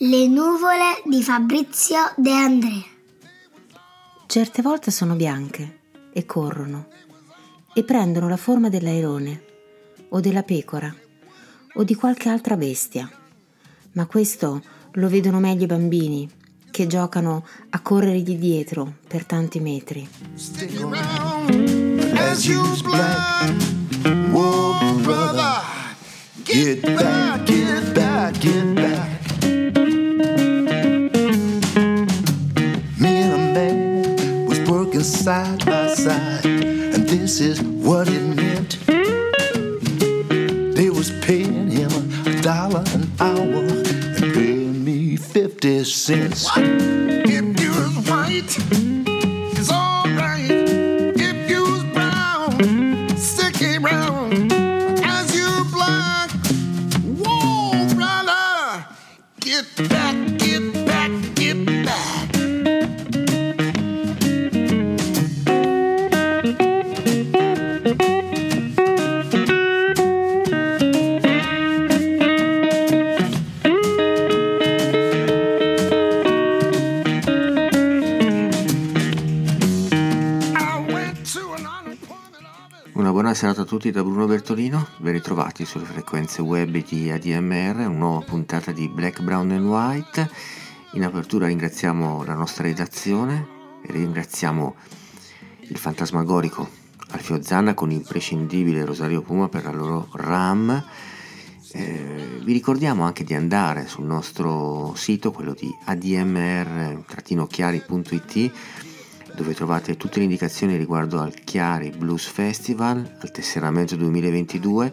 Le nuvole di Fabrizio De André. Certe volte sono bianche e corrono e prendono la forma dell'airone o della pecora o di qualche altra bestia, ma questo lo vedono meglio i bambini che giocano a corrergli dietro per tanti metri. Stick around. As you's black, whoa brother, get back, get back, get back. Me and a man was working side by side, and this is what it meant. They was paying him $1 an hour and paying me 50 cents. What? If you was white, buonasera a tutti da Bruno Bertolino, ben ritrovati sulle frequenze web di ADMR, una nuova puntata di Black, Brown and White. In apertura ringraziamo la nostra redazione e ringraziamo il fantasmagorico Alfio Zanna con l'imprescindibile Rosario Puma per la loro RAM. Vi ricordiamo anche di andare sul nostro sito, quello di admr-chiari.it, dove trovate tutte le indicazioni riguardo al Chiari Blues Festival, al tesseramento 2022,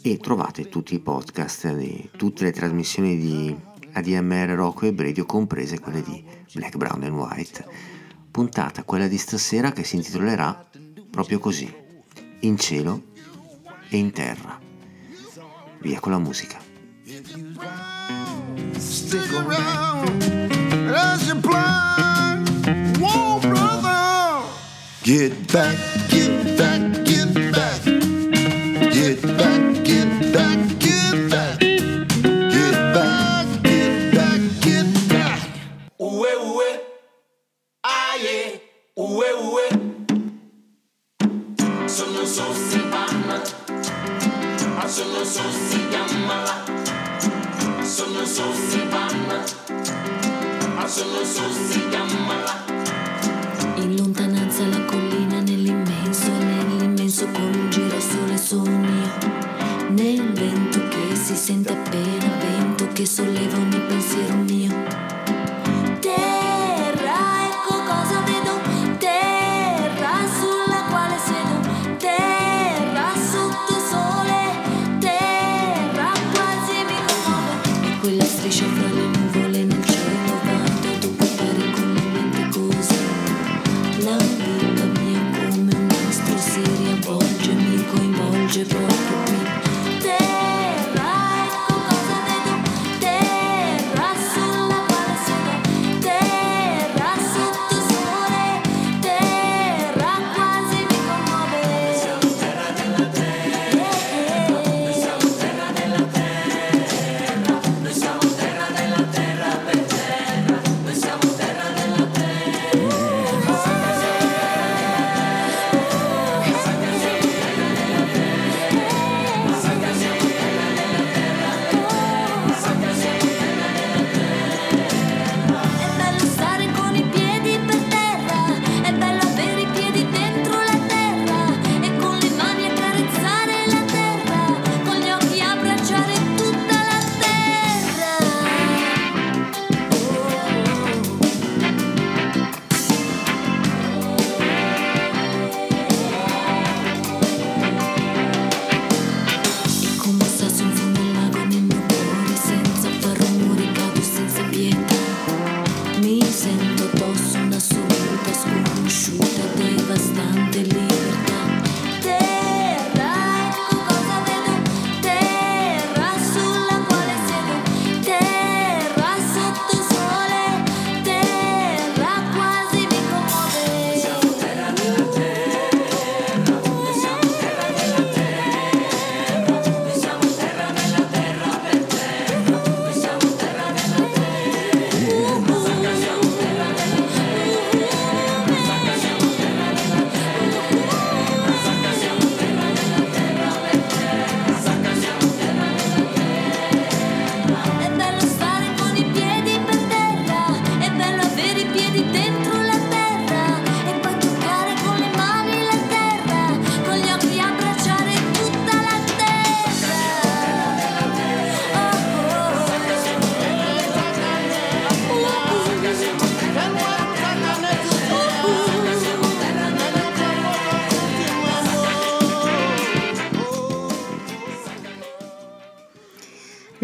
e trovate tutti i podcast di tutte le trasmissioni di ADMR Rock e Radio, comprese quelle di Black, Brown and White. Puntata quella di stasera che si intitolerà proprio così: In cielo e in terra. Via con la musica. Stick around, as you blind, whoa, brother. Get back, get back, get back. Get back, get back, get back. Get back, get back, get back. Uwe, uwe. Ah, yeah. Uwe, uwe. Sono so si bama. Ah, sono so si gamma. Sono so si bama, ah sono so si gamma. In lontananza la collina nell'immenso, nell'immenso.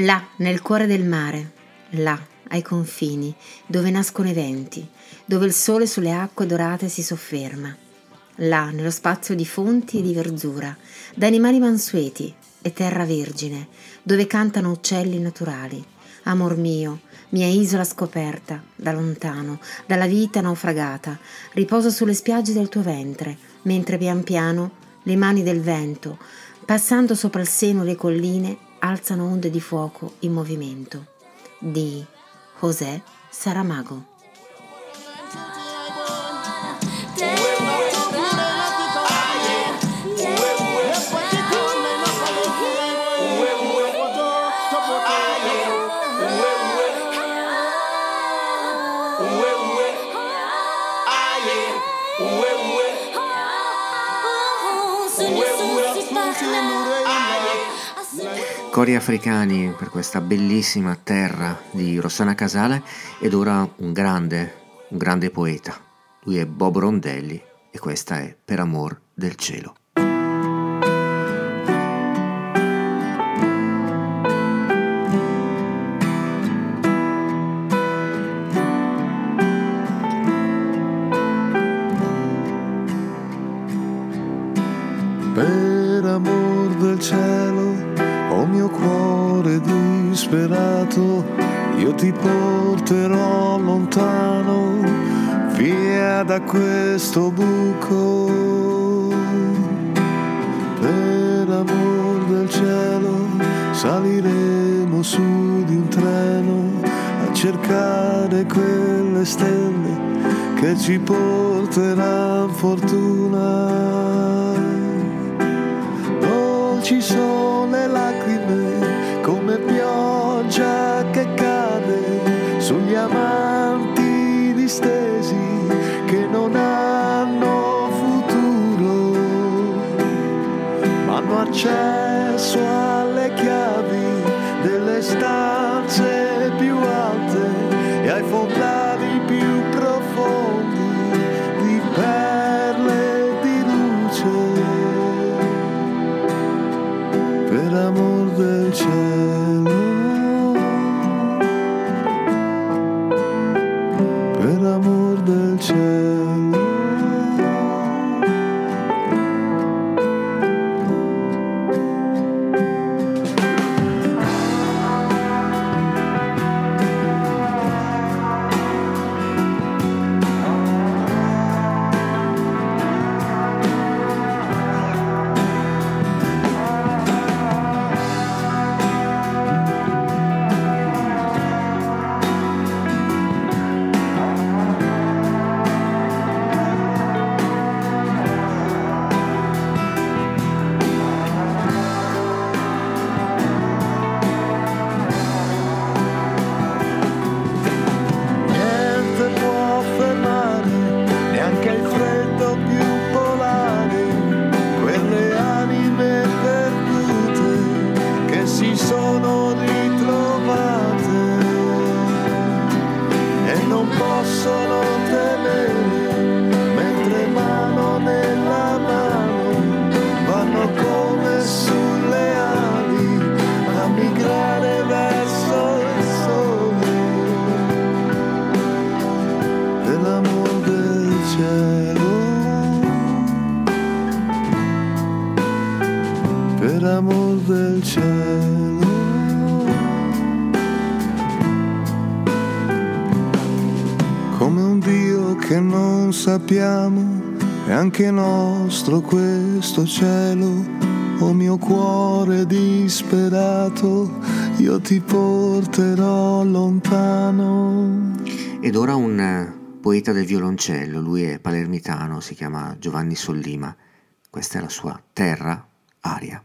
Là, nel cuore del mare, là, ai confini, dove nascono i venti, dove il sole sulle acque dorate si sofferma. Là, nello spazio di fonti e di verzura, da animali mansueti e terra vergine, dove cantano uccelli naturali. Amor mio, mia isola scoperta, da lontano, dalla vita naufragata, riposo sulle spiagge del tuo ventre, mentre pian piano le mani del vento, passando sopra il seno le colline, alzano onde di fuoco in movimento. Di José Saramago. Cori africani per questa bellissima terra di Rossana Casale, ed ora un grande poeta. Lui è Bob Rondelli e questa è Per amor del cielo. Per amor del cielo, oh mio cuore disperato, io ti porterò lontano, via da questo buco. Per amor del cielo, saliremo su di un treno a cercare quelle stelle che ci porteranno fortuna. Ci sono le lacrime come pioggia che cade sugli amanti distesi che non hanno futuro, ma hanno accesso alle chiavi delle stanze più alte e ai fondali più profondi di perle di luce. Per amor del cielo, per amor del cielo. Sappiamo, è anche nostro questo cielo, oh mio cuore disperato, io ti porterò lontano. Ed ora un poeta del violoncello, lui è palermitano, si chiama Giovanni Sollima, questa è la sua Terra aria.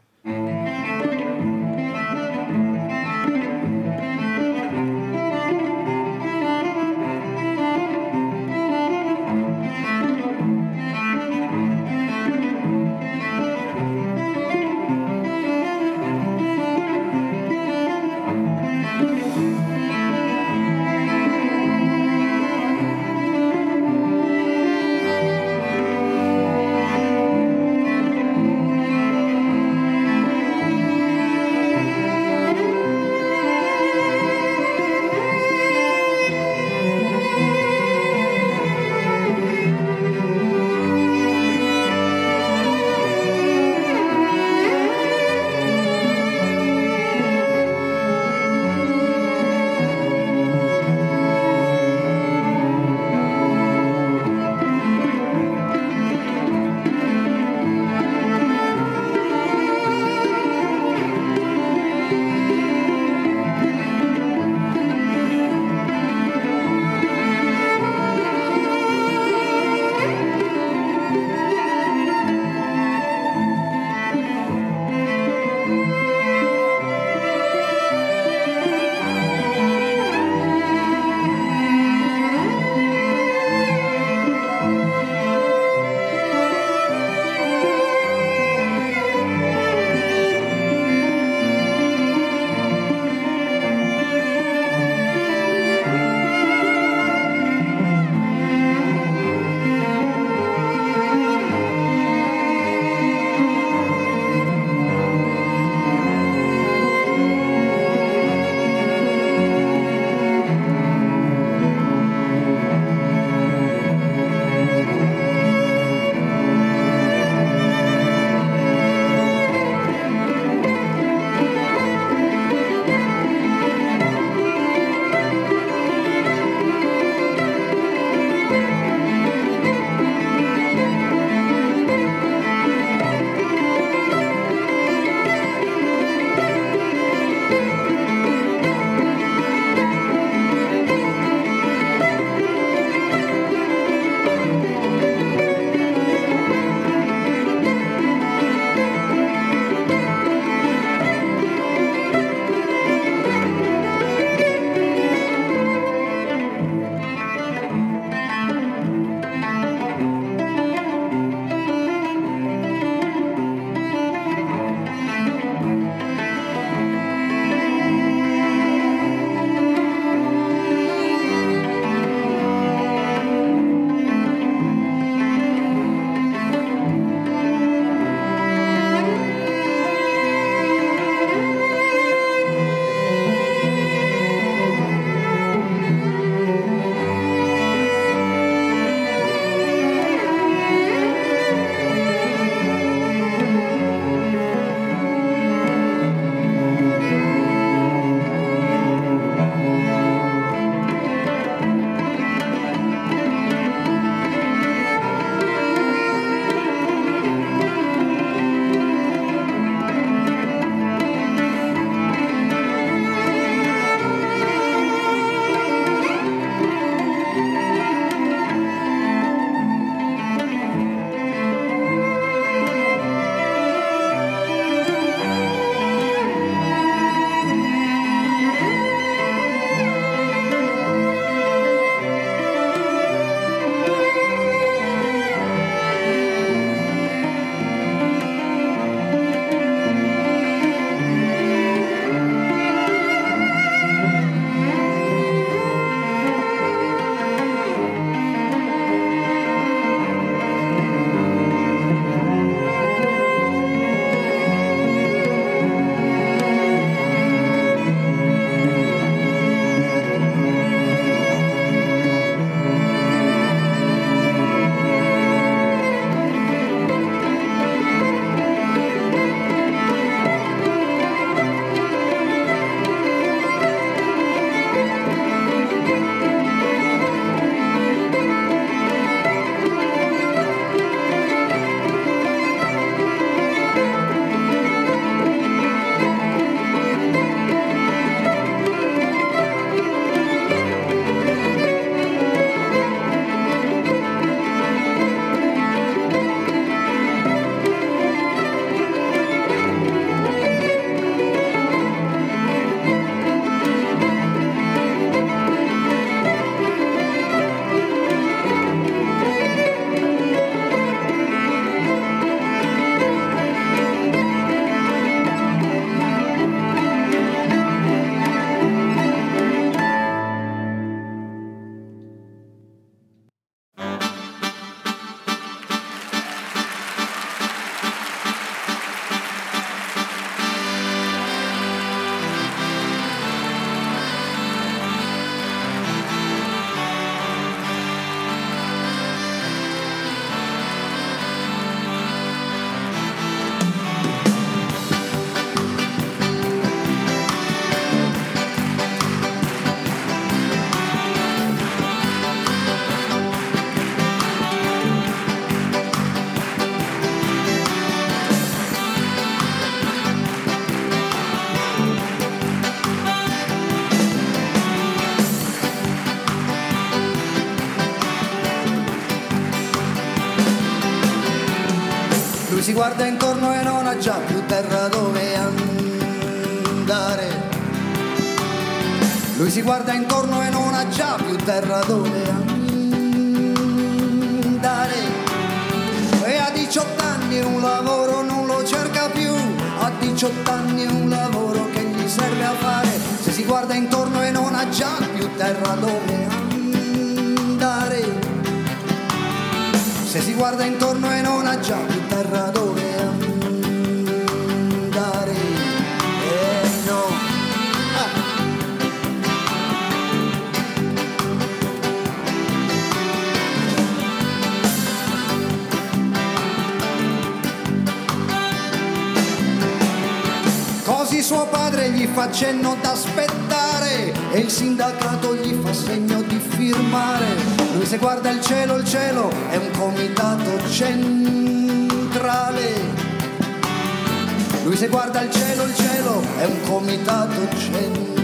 si guarda intorno e non ha già più terra dove andare. Lui si guarda intorno e non ha già più terra dove andare. E a 18 anni un lavoro non lo cerca più, a 18 anni un lavoro che gli serve a fare. Se si guarda intorno e non ha già più terra dove andare. Se si guarda intorno e non ha già più terra dove andare, no. Così suo padre gli fa cenno d'aspettare e il sindacato gli fa segno di firmare. Lui se guarda il cielo è un comitato centrale. Lui se guarda il cielo è un comitato centrale.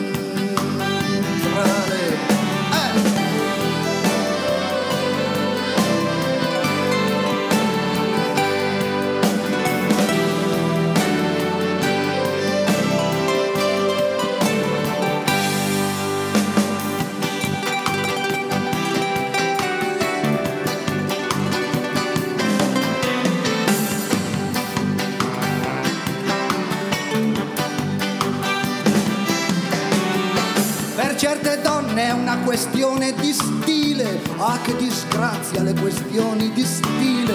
È una questione di stile, ah che disgrazia le questioni di stile.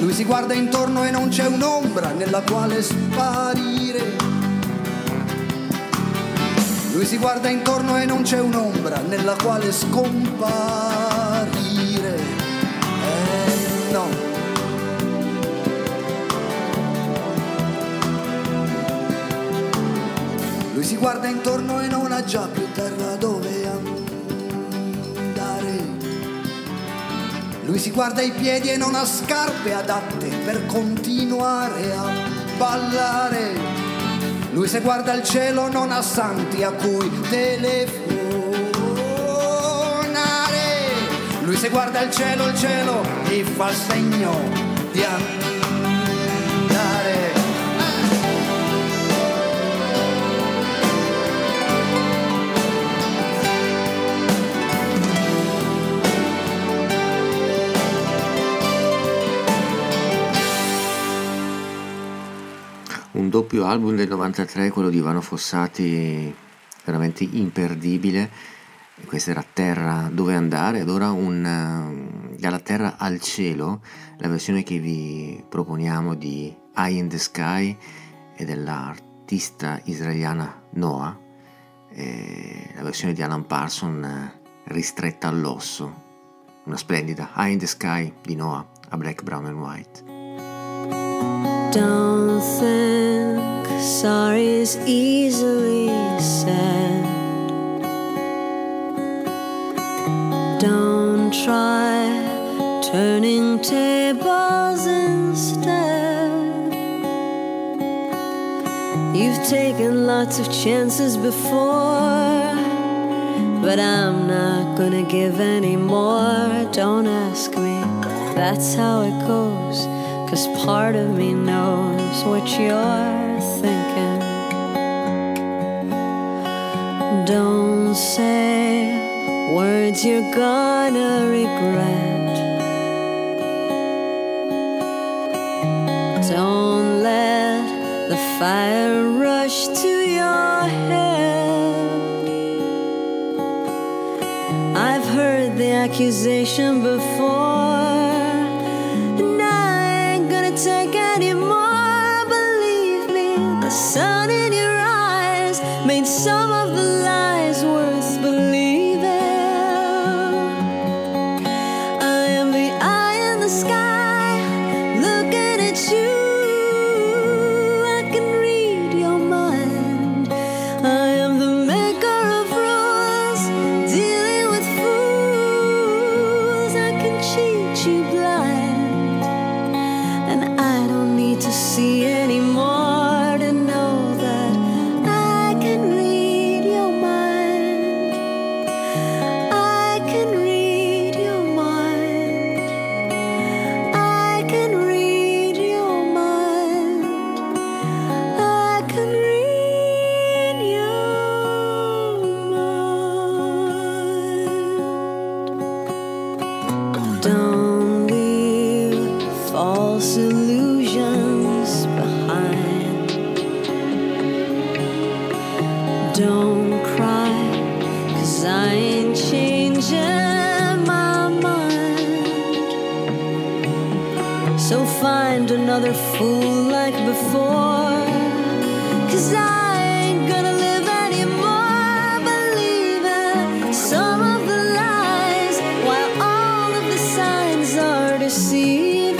Lui si guarda intorno e non c'è un'ombra nella quale sparire. Lui si guarda intorno e non c'è un'ombra nella quale scomparire, no. Lui si guarda intorno e non ha già più terra dove andare. Lui si guarda i piedi e non ha scarpe adatte per continuare a ballare. Lui se guarda il cielo non ha santi a cui telefonare. Lui se guarda il cielo gli fa segno di andare. Un doppio album del 93, quello di Ivano Fossati, veramente imperdibile. Questa era Terra dove andare, ad ora dalla terra al cielo, la versione che vi proponiamo di Eye in the Sky e dell'artista israeliana Noah, e la versione di Alan Parsons ristretta all'osso, una splendida Eye in the Sky di Noah a Black, Brown and White. Don't think sorry's easily said. Don't try turning tables instead. You've taken lots of chances before, but I'm not gonna give any more. Don't ask me, that's how it goes, 'cause part of me knows what you're thinking. Don't say words you're gonna regret. Don't let the fire rush to your head. I've heard the accusation before. Take anymore, believe me, the sun in your eyes made some of the lies worth believing. I am the eye in the sky, looking at you, I can read your mind. I am the maker of rules, dealing with fools, I can So find another fool like before, 'cause I ain't gonna live anymore. Believe it, some of the lies, while all of the signs are deceiving.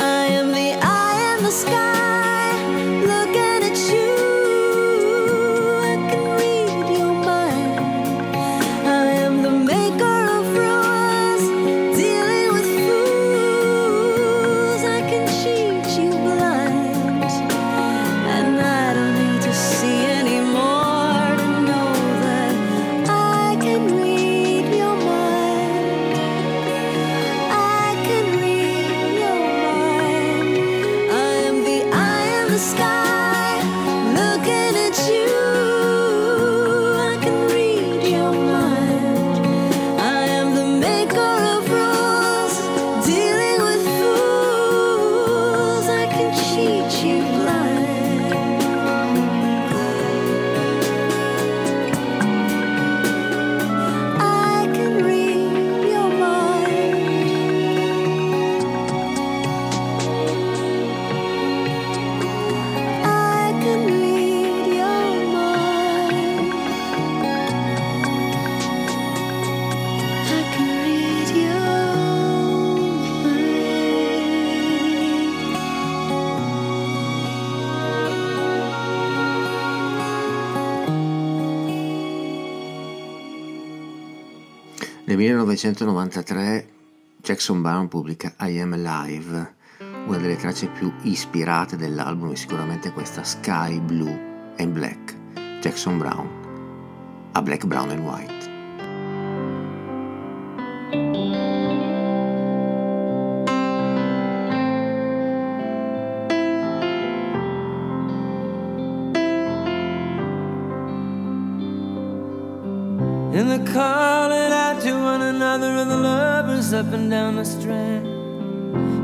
I am the eye in the sky, looking at you. I can read your mind. I am the maker. Nel 1993 Jackson Brown pubblica I Am Alive, una delle tracce più ispirate dell'album è sicuramente questa Sky Blue and Black, Jackson Brown, a Black, Brown and White. In the calling out to one another of the lovers up and down the strand,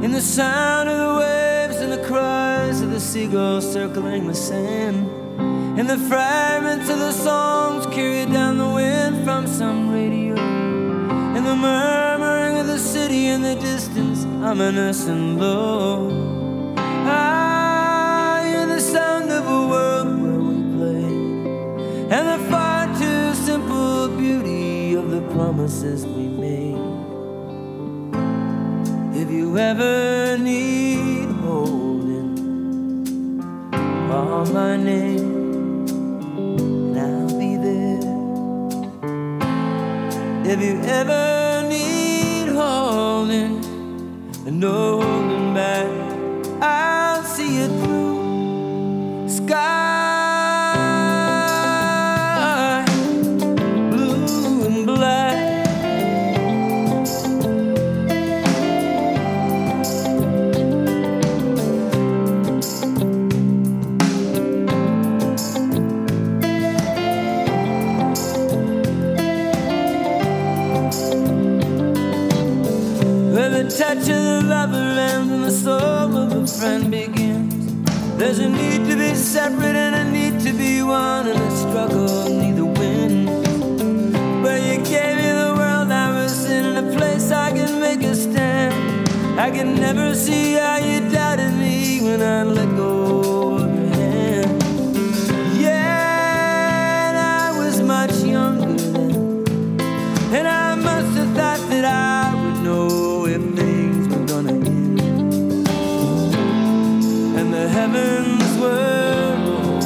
in the sound of the waves and the cries of the seagulls circling the sand, in the fragments of the songs carried down the wind from some radio, in the murmuring of the city in the distance, ominous and low. I hear the sound of a world where we play, and the fire simple beauty of the promises we made. If you ever need holding, call my name and I'll be there. If you ever need holding and no holding back, I'll see you through. Sky touch of the lover and the soul of a friend begins. There's a need to be separate and a need to be one, and a struggle neither wins. But you gave me the world I was in, and a place I can make a stand. I can never see how you doubted me when I let go of your hand. Yeah, and I was much younger then, and I must have thought that I would know heaven's world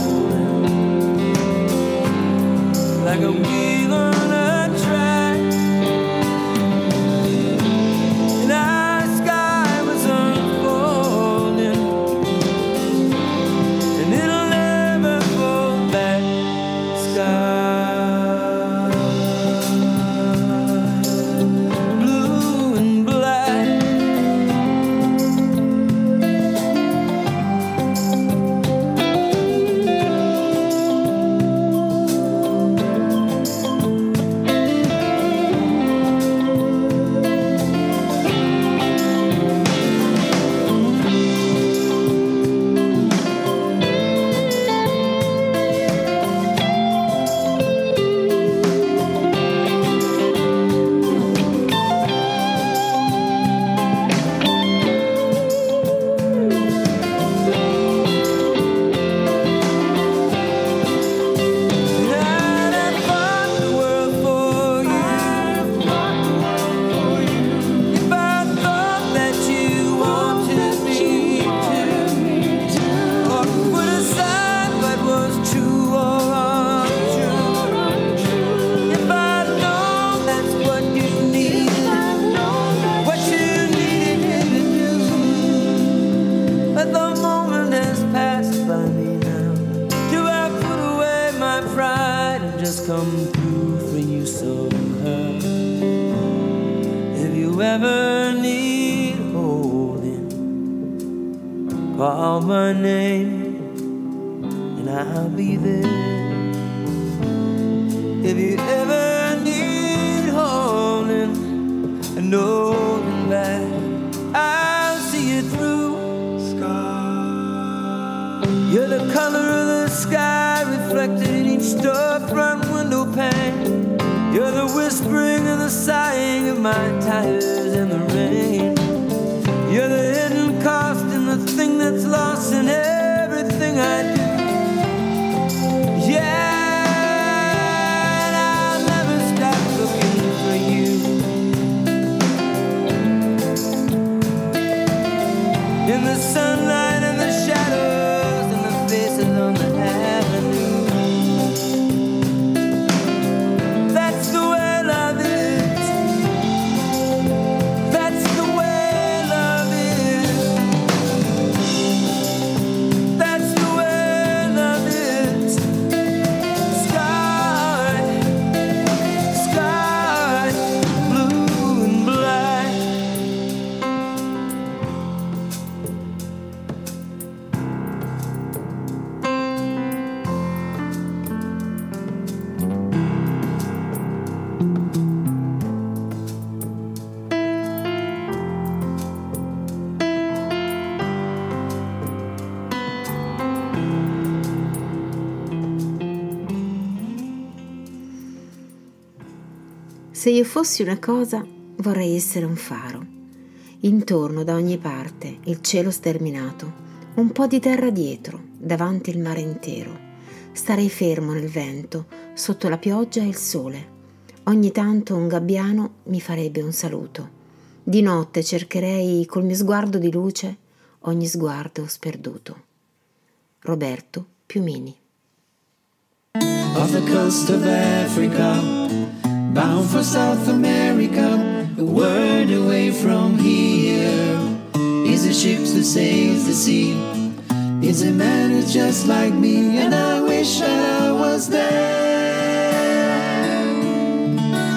like a wheel on a track, and our sky was unfolding, and it'll never fold back. Sky blue and black. Thank you. you ever need holding, call my name and I'll be there. If you ever need holding and holding back, I'll see you through. Sky, you're the color of the sky reflected in each storefront window pane. You're the whispering and the sighing of my tires in the rain. You're the hidden cost and the thing that's lost in everything I do. Yeah, and I'll never stop looking for you. In the sunlight and the shadows and the faces on the avenue. Se io fossi una cosa, vorrei essere un faro. Intorno da ogni parte il cielo sterminato, un po' di terra dietro, davanti il mare intero. Starei fermo nel vento, sotto la pioggia e il sole. Ogni tanto un gabbiano mi farebbe un saluto. Di notte cercherei col mio sguardo di luce ogni sguardo sperduto. Roberto Piumini. Off the coast of Africa, bound for South America, a word away from here, is a ship that sails the sea, is a man who's just like me, and I wish I was there.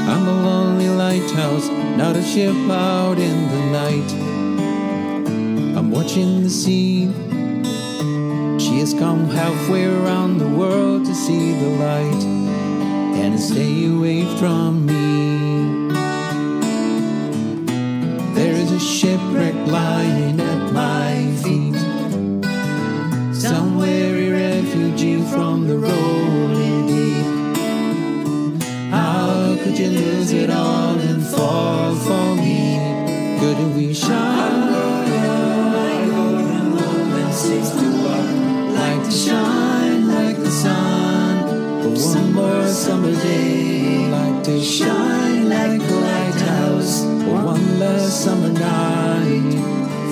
I'm a lonely lighthouse, not a ship out in the night. I'm watching the sea, she has come halfway around the world to see the light. And stay away from me. There is a shipwreck lying at my feet, some weary refugee from the rolling deep. How could you lose it all and fall for me? Couldn't we shine? I'm going home and 6 to 1, like to shine like the sun. Summer, summer day, like to shine like a lighthouse. Or one last summer night,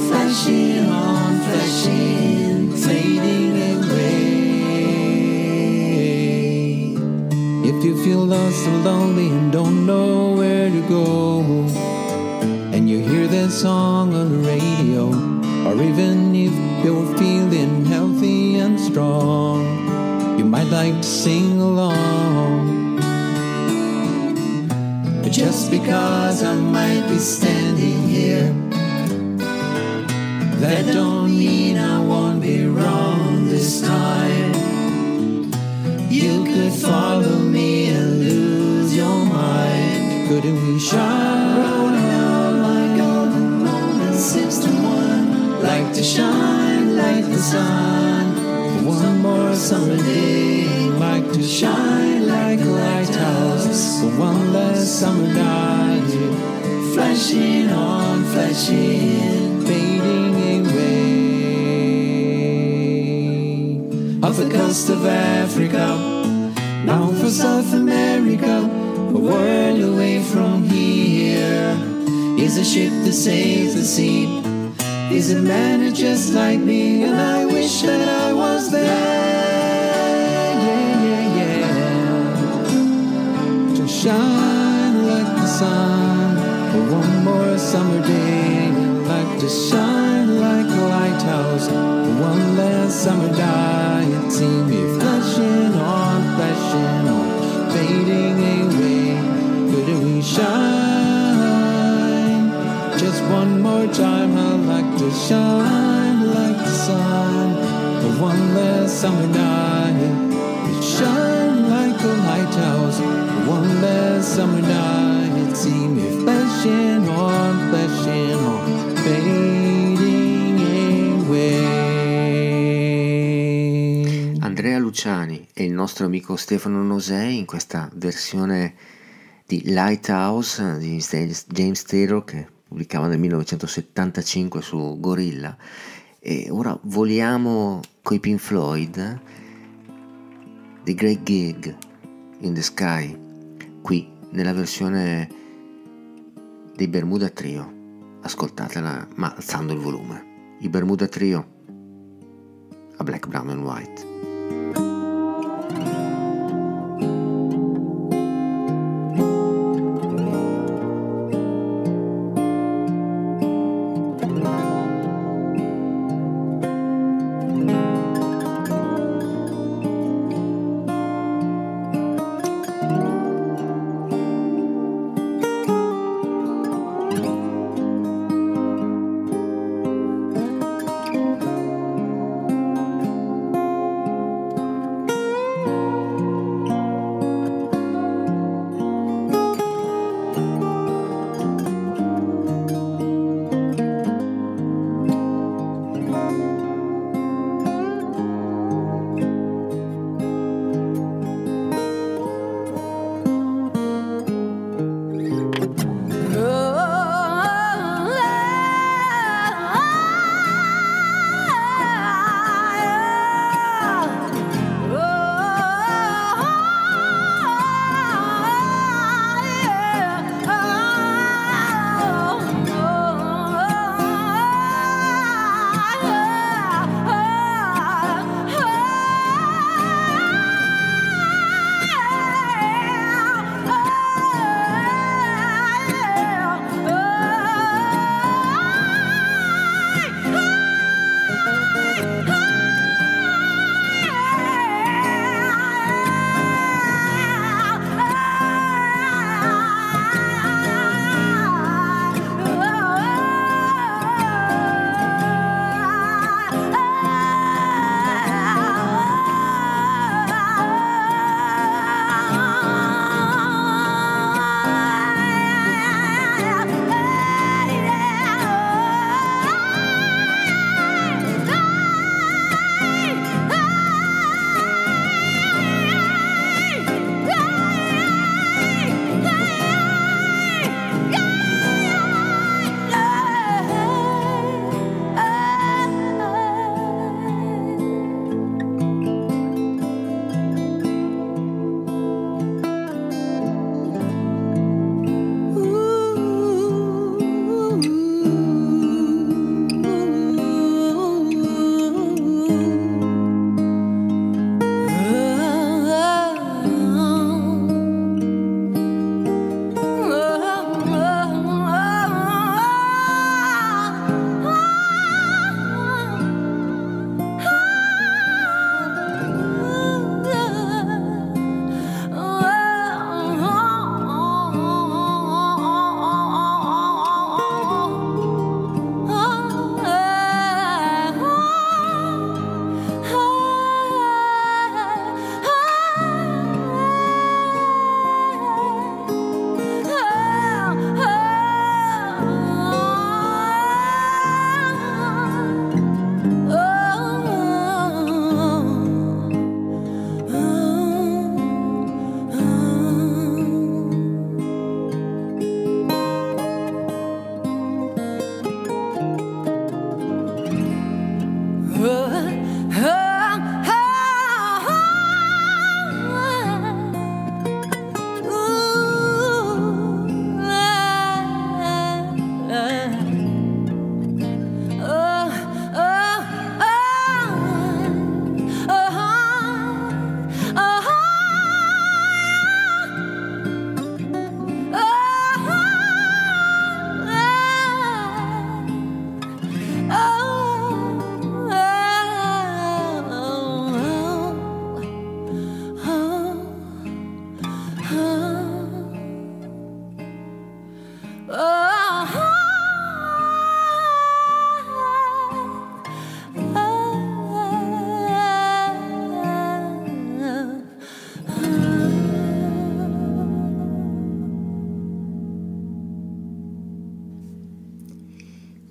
flashing on, flashing, fading away. If you feel lost or lonely and don't know where to go, and you hear that song on the radio, or even if you're feeling healthy and strong, you might like to sing along. But just because I might be standing here, that don't mean I won't be wrong this time. You could follow me and lose your mind. Couldn't we shine? Rolling out like golden moon and 6 to 1, like to shine like the sun. One more summer day, like to shine like a lighthouse. One last summer night, flashing on, flashing, fading away. Off the coast of Africa, now for South America, a world away from here, is a ship that sails the sea. He's a man who's just like me, and I wish that I was there. Yeah, yeah, yeah. To shine like the sun for one more summer day. Like to shine like a lighthouse for one last summer night. See me flashing on, flashing on, fading away. Could we shine? one more time. I like to shine like the sun, but one last summer night. Shine like a lighthouse, but one last summer night. See me flashing on, fading away. Andrea Luciani e il nostro amico Stefano Nosei in questa versione di Lighthouse di James Taylor, che pubblicava nel 1975 su Gorilla. E ora voliamo coi Pink Floyd, The Great Gig in the Sky, qui nella versione dei Bermuda Trio. Ascoltatela ma alzando il volume. I Bermuda Trio a Black, Brown and White.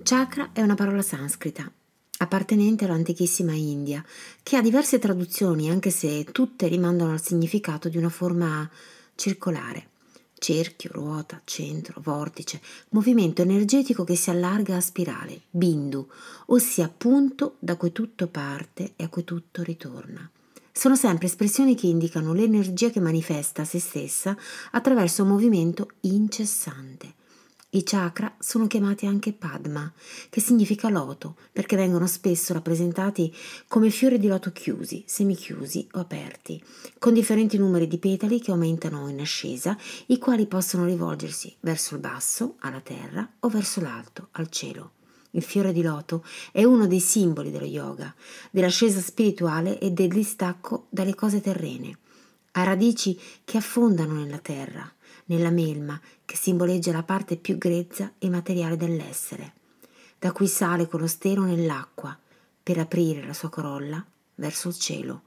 Chakra è una parola sanscrita, appartenente all'antichissima India, che ha diverse traduzioni, anche se tutte rimandano al significato di una forma circolare: cerchio, ruota, centro, vortice, movimento energetico che si allarga a spirale, bindu, ossia punto da cui tutto parte e a cui tutto ritorna. Sono sempre espressioni che indicano l'energia che manifesta se stessa attraverso un movimento incessante. I chakra sono chiamati anche Padma, che significa loto, perché vengono spesso rappresentati come fiori di loto chiusi, semichiusi o aperti, con differenti numeri di petali che aumentano in ascesa, i quali possono rivolgersi verso il basso, alla terra, o verso l'alto, al cielo. Il fiore di loto è uno dei simboli dello yoga, dell'ascesa spirituale e del distacco dalle cose terrene. Ha radici che affondano nella terra, nella melma che simboleggia la parte più grezza e materiale dell'essere, da cui sale con lo stelo nell'acqua per aprire la sua corolla verso il cielo.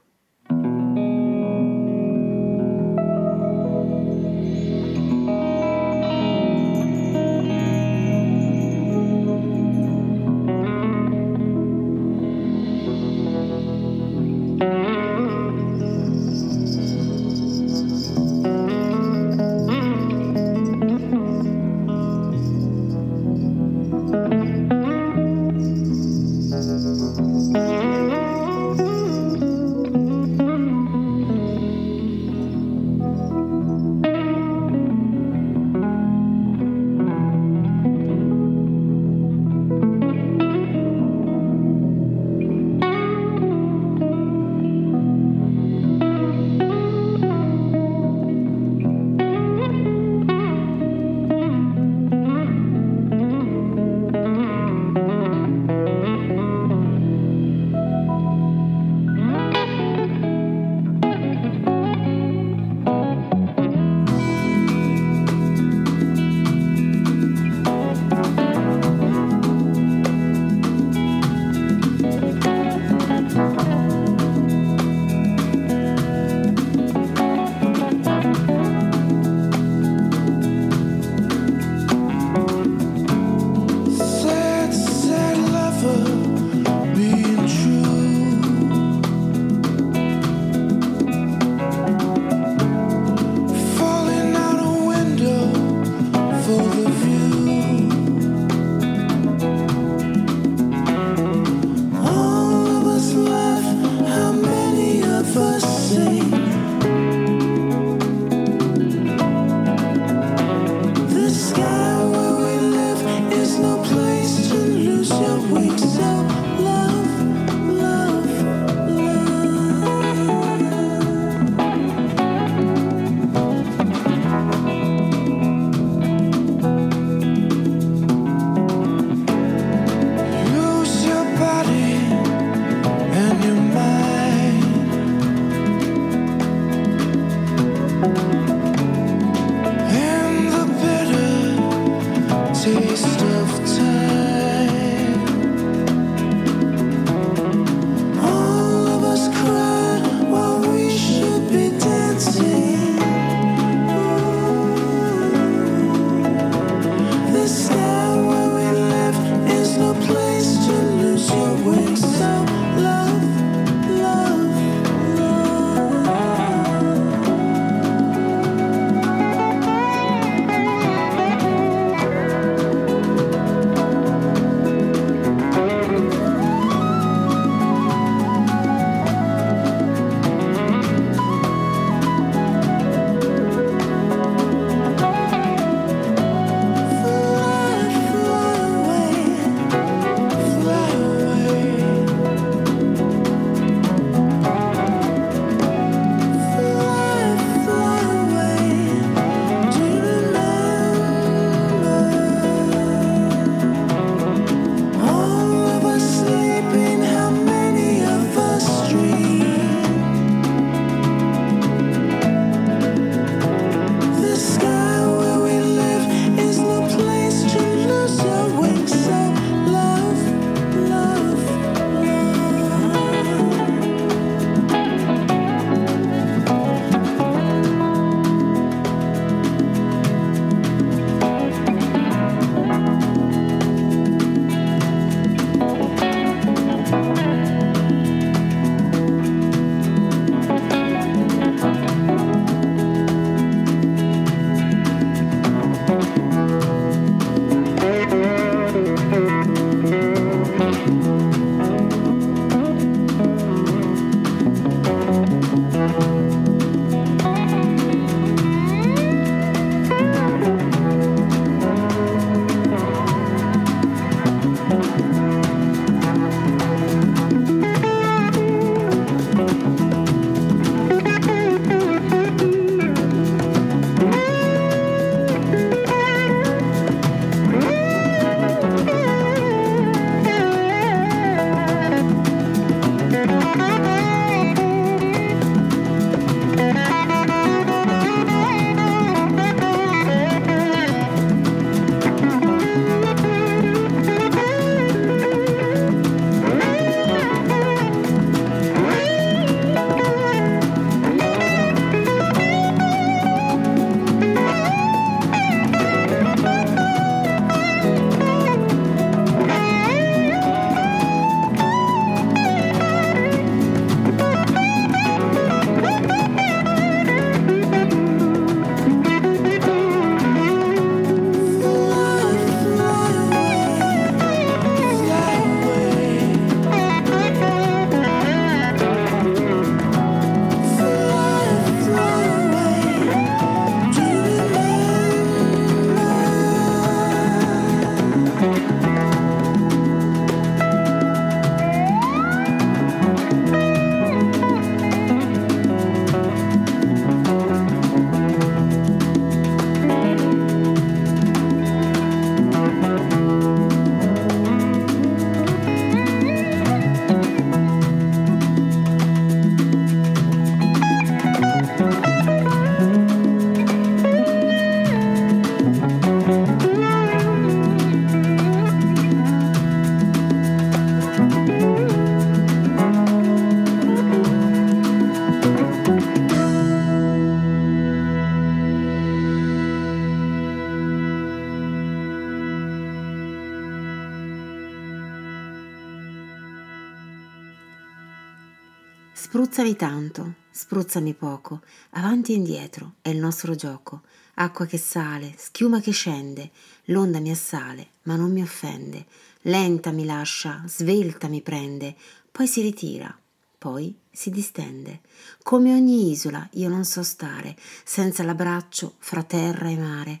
Spruzzami tanto, spruzzami poco, avanti e indietro, è il nostro gioco. Acqua che sale, schiuma che scende, l'onda mi assale, ma non mi offende. Lenta mi lascia, svelta mi prende, poi si ritira, poi si distende. Come ogni isola io non so stare, senza l'abbraccio fra terra e mare.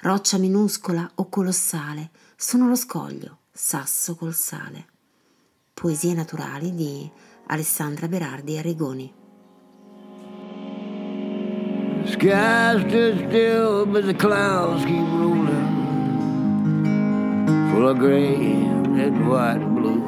Roccia minuscola o colossale, sono lo scoglio, sasso col sale. Poesie naturali di Alessandra Berardi Arrigoni. The sky stood still, but the clouds keep rolling, full of gray and white and blue.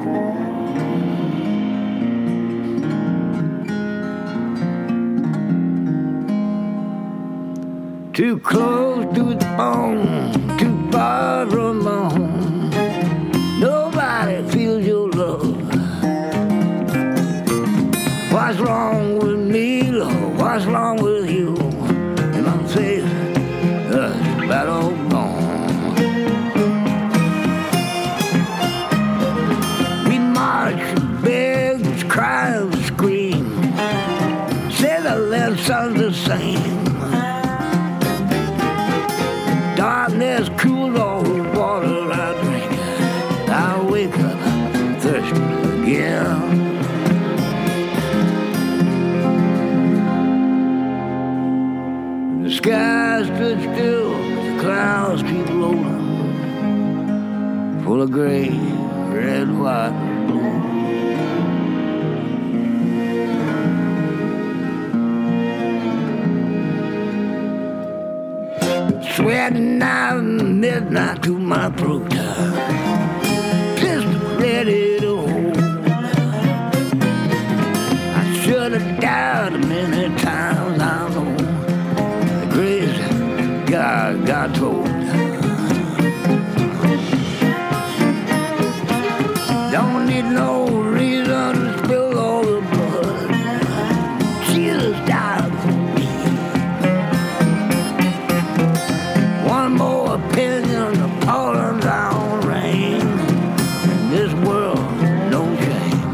Too close to the bone, too far from home. Nobody feels your love. What's wrong with me, love? What's wrong with you? And I'm saying, that old gone. We march, beg, cry, and scream. Say the left sounds the same. Darkness cools all the water I drink. I wake up thirsty again. The sky stood still, the clouds keep rolling, full of gray, red, white, and blue. Sweating out at midnight to my throat, just ready to hold. I should have died many times, I know. God got told. Don't need no reason to spill all the blood. Jesus died for me. One more opinion of falling down rain. In this world, no shame.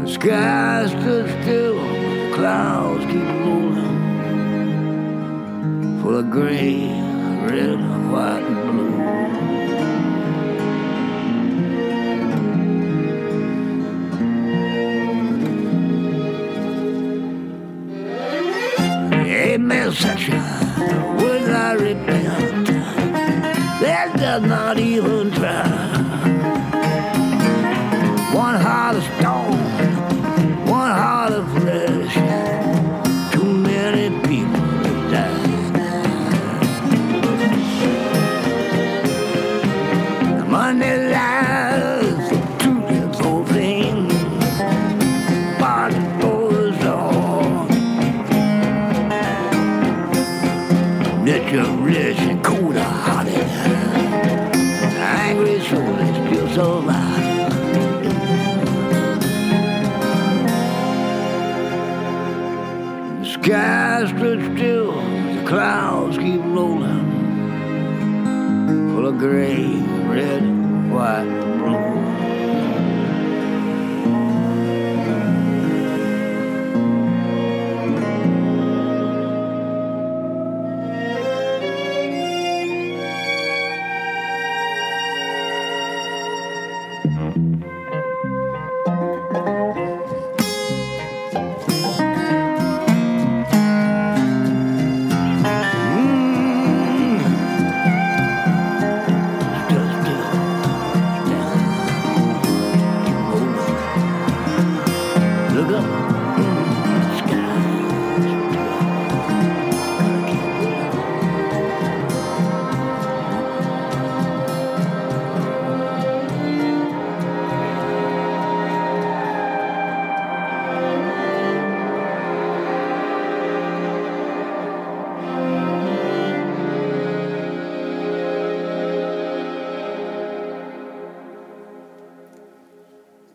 The sky stood still, clouds keep rolling, full of gray, red, white, and blue. Amen, such a would I repent, that does not even try. One heart of stone, one heart of flesh, too many people have died. The money lies, two little things, body for us all. Let your rich and cold hearted, angry soul that still survive. The sky stood still, the clouds keep rolling, full of gray, red, white, and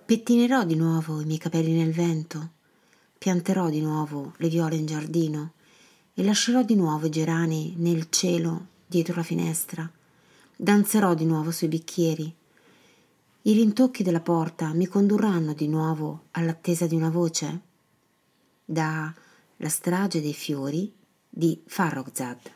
pettinerò di nuovo i miei capelli nel vento, pianterò di nuovo le viole in giardino e lascerò di nuovo i gerani nel cielo dietro la finestra, danzerò di nuovo sui bicchieri I rintocchi della porta mi condurranno di nuovo all'attesa di una voce? Da La strage dei fiori di Farrokhzad.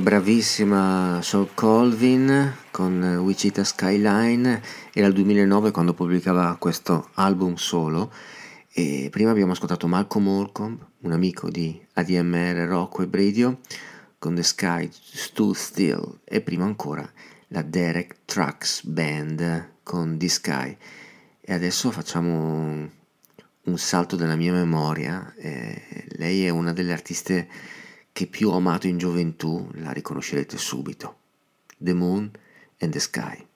Bravissima Soul Colvin con Wichita Skyline. Era il 2009 quando pubblicava questo album solo, e prima abbiamo ascoltato Malcolm Holcomb, un amico di ADMR Rock e Radio, con The Sky Stood Still, e prima ancora la Derek Trucks Band con The Sky. E adesso facciamo un salto della mia memoria. Lei è una delle artiste che più ho amato in gioventù, la riconoscerete subito. The Moon and the Sky.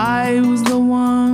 I was the one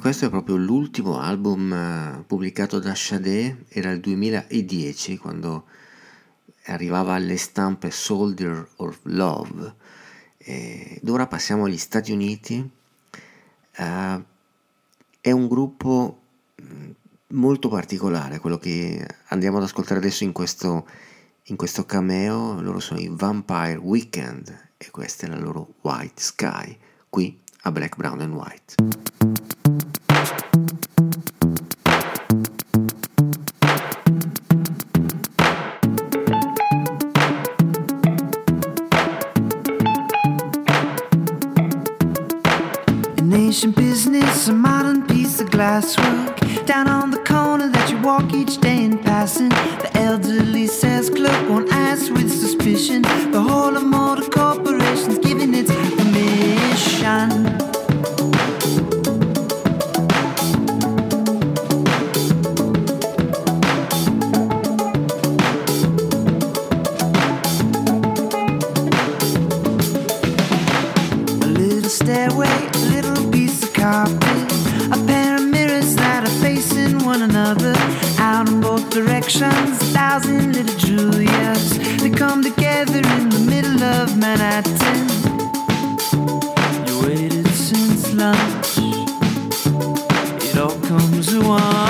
Questo è proprio l'ultimo album pubblicato da Sade, era il 2010 quando arrivava alle stampe Soldier of Love. Ed ora passiamo agli Stati Uniti. È un gruppo molto particolare quello che andiamo ad ascoltare adesso in questo cameo. Loro sono i Vampire Weekend e questa è la loro White Sky qui a Black, Brown and White. Ancient business, a modern piece of glasswork, down on the corner that you walk each day in passing. The elderly sales clerk won't ask with suspicion. The whole of motor corporation's giving its permission. A little stairway, a little a pair of mirrors that are facing one another, out in both directions, a thousand little Julias. They come together in the middle of Manhattan. You waited since lunch, it all comes at once.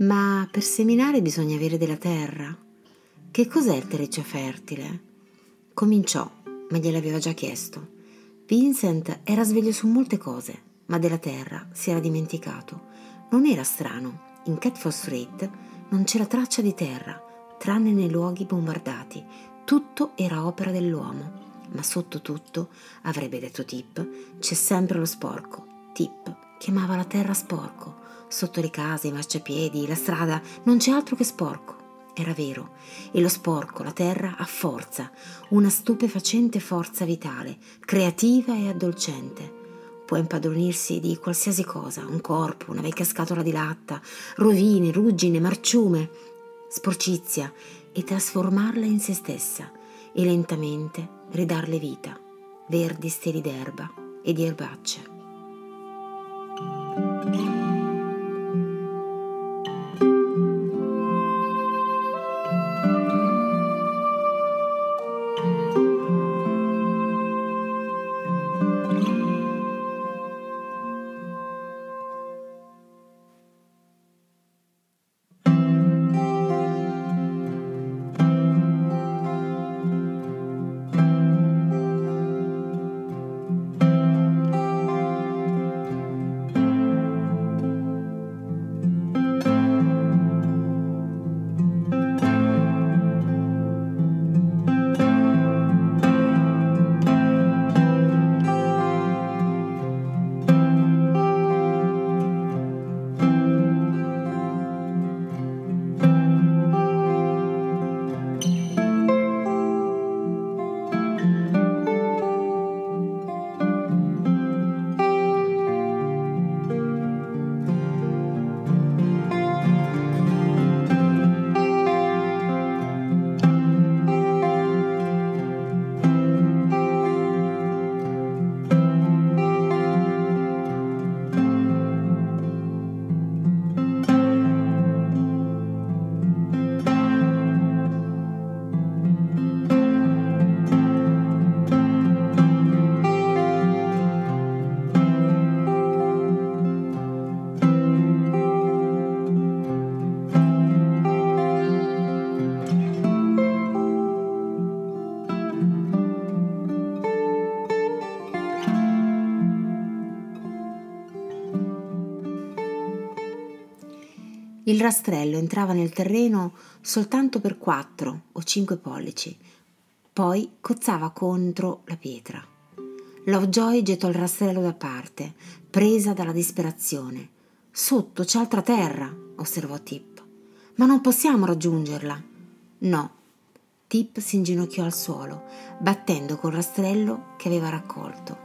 Ma per seminare bisogna avere della terra. Che cos'è il terriccio fertile? Cominciò, ma gliel'aveva già chiesto. Vincent era sveglio su molte cose, ma della terra si era dimenticato. Non era strano, in Catford Street non c'era traccia di terra, tranne nei luoghi bombardati. Tutto era opera dell'uomo, ma sotto tutto, avrebbe detto Tip, c'è sempre lo sporco. Tip chiamava la terra sporco. Sotto le case, i marciapiedi, la strada, non c'è altro che sporco. Era vero, e lo sporco, la terra, ha forza, una stupefacente forza vitale, creativa e addolcente. Può impadronirsi di qualsiasi cosa, un corpo, una vecchia scatola di latta, rovine, ruggine, marciume, sporcizia, e trasformarla in se stessa, e lentamente ridarle vita, verdi steli d'erba e di erbacce. Il rastrello entrava nel terreno soltanto per 4 o 5 pollici, poi cozzava contro la pietra. Lovejoy gettò il rastrello da parte, presa dalla disperazione. «Sotto c'è altra terra», osservò Tip. «Ma non possiamo raggiungerla». «No». Tip si inginocchiò al suolo, battendo col rastrello che aveva raccolto.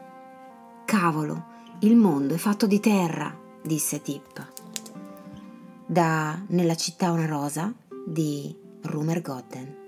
«Cavolo, il mondo è fatto di terra», disse Tip. Da Nella città una rosa di Rumer Godden.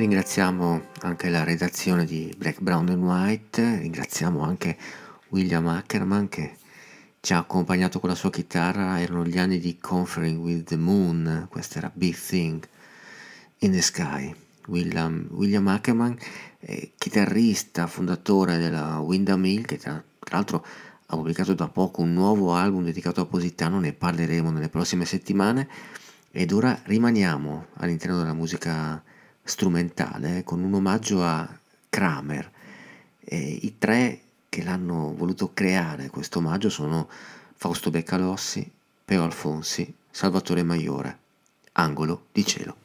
Ringraziamo anche la redazione di Black, Brown and White, ringraziamo anche William Ackerman che ci ha accompagnato con la sua chitarra. Erano gli anni di Conferring with the Moon, questa era Big Thing in the Sky. William Ackerman, chitarrista, fondatore della Windham Hill, che tra l'altro ha pubblicato da poco un nuovo album dedicato a Positano, ne parleremo nelle prossime settimane. Ed ora rimaniamo all'interno della musica strumentale con un omaggio a Kramer. I tre che l'hanno voluto creare questo omaggio sono Fausto Beccalossi, Peo Alfonsi, Salvatore Maiore. Angolo di cielo.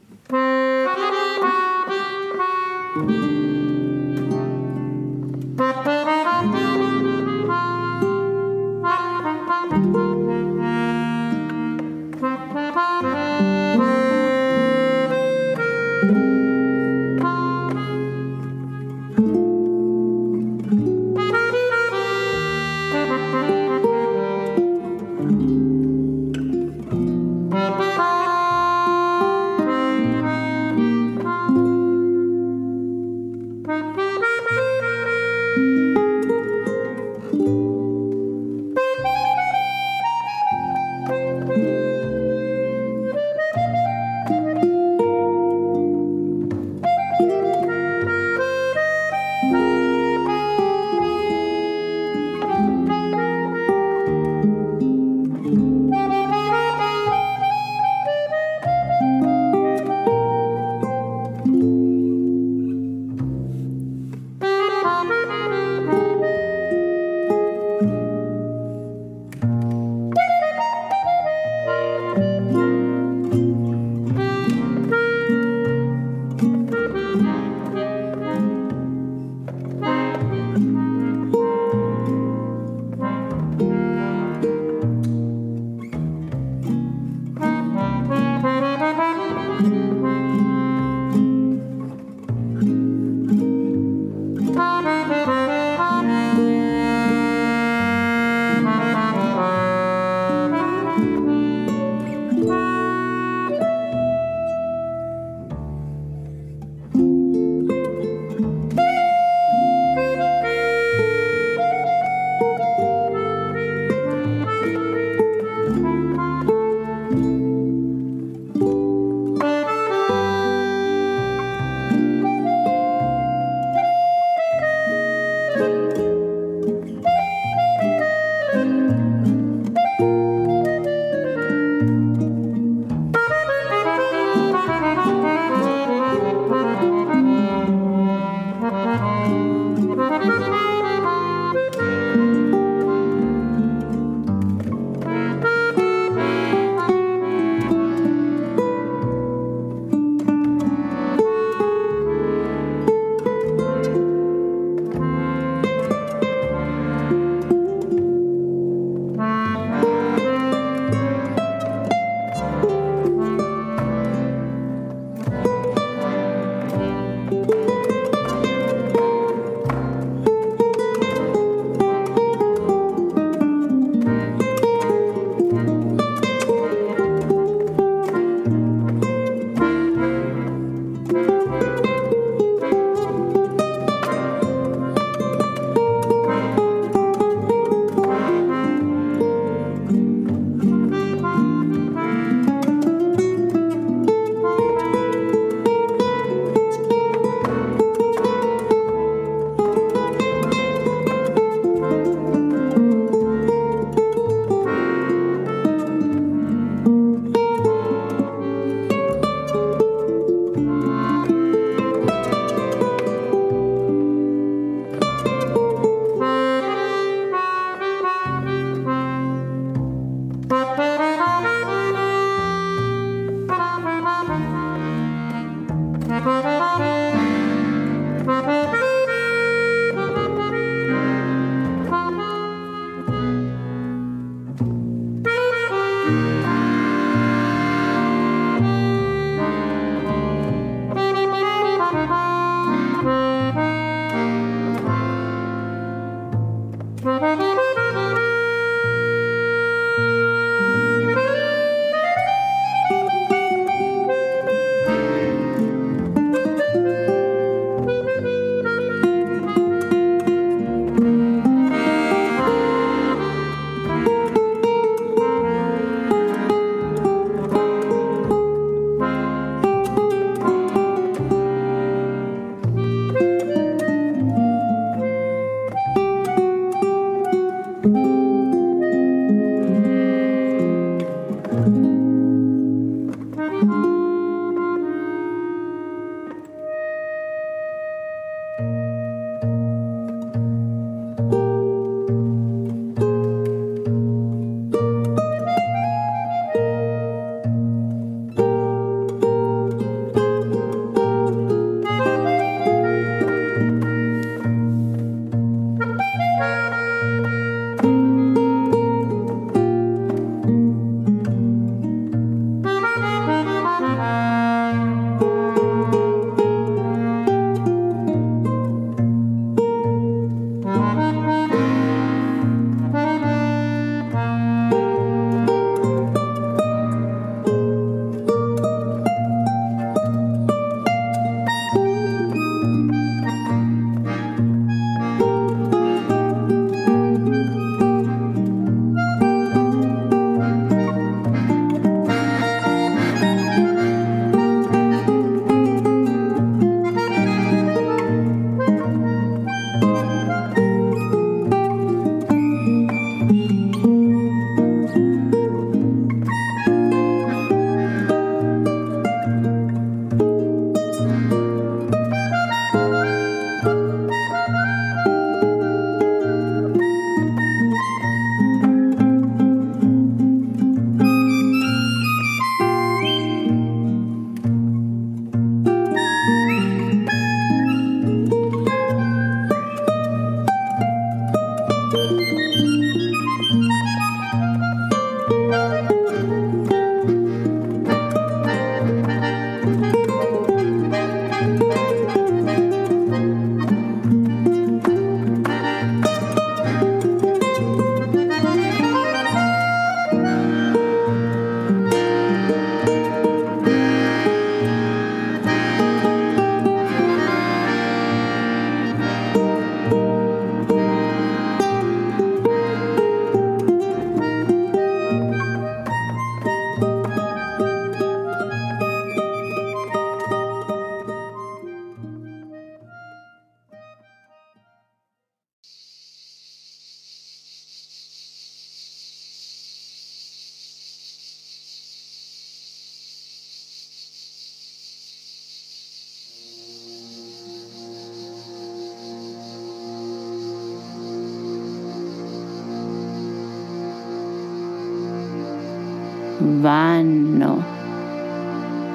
Vanno,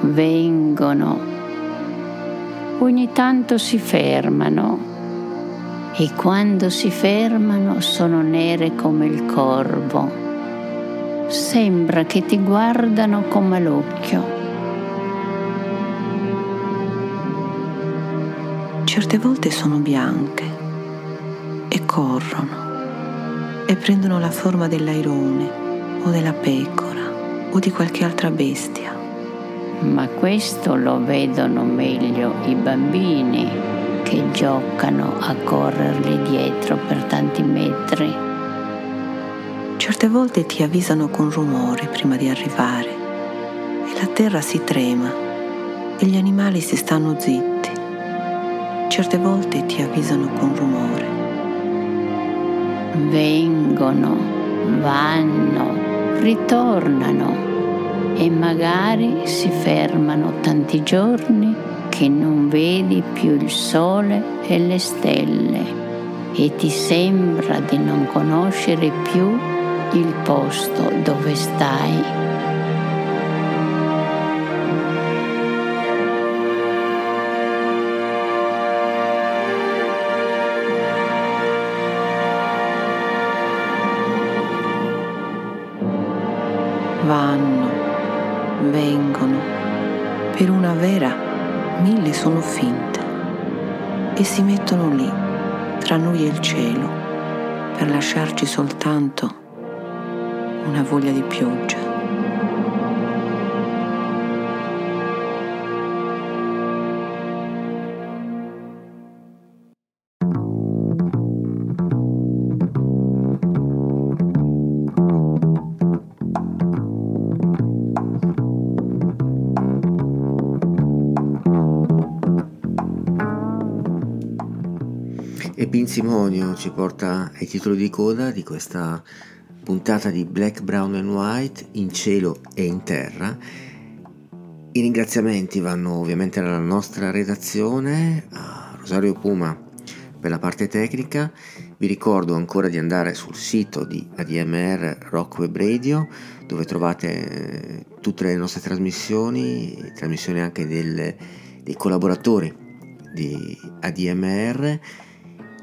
vengono, ogni tanto si fermano e quando si fermano sono nere come il corvo. Sembra che ti guardano con malocchio. Certe volte sono bianche e corrono e prendono la forma dell'airone o della pecora o di qualche altra bestia. Ma questo lo vedono meglio i bambini che giocano a correrli dietro per tanti metri. Certe volte ti avvisano con rumore prima di arrivare e la terra si trema e gli animali si stanno zitti. Certe volte ti avvisano con rumore. Vengono, vanno, ritornano e magari si fermano tanti giorni che non vedi più il sole e le stelle e ti sembra di non conoscere più il posto dove stai. Vanno, vengono, per una vera, mille sono finte, e si mettono lì, tra noi e il cielo, per lasciarci soltanto una voglia di pioggia. Simonio ci porta ai titoli di coda di questa puntata di Black, Brown and White, In Cielo e in Terra. I ringraziamenti vanno ovviamente alla nostra redazione, a Rosario Puma per la parte tecnica. Vi ricordo ancora di andare sul sito di ADMR Rock Web Radio, dove trovate tutte le nostre trasmissioni anche dei collaboratori di ADMR.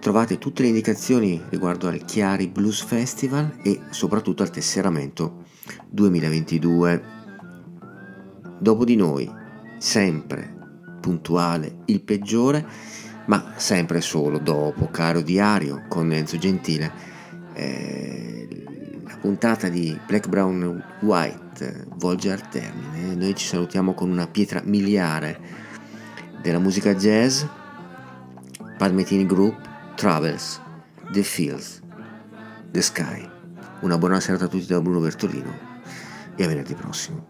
Trovate tutte le indicazioni riguardo al Chiari Blues Festival e soprattutto al tesseramento 2022. Dopo di noi, sempre puntuale il peggiore, ma sempre solo dopo Caro Diario con Enzo Gentile. La puntata di Black, Brown, White volge al termine. Noi ci salutiamo con una pietra miliare della musica jazz, Palmettini Group, Travels, The Fields, The Sky. Una buona serata a tutti da Bruno Bertolino e a venerdì prossimo.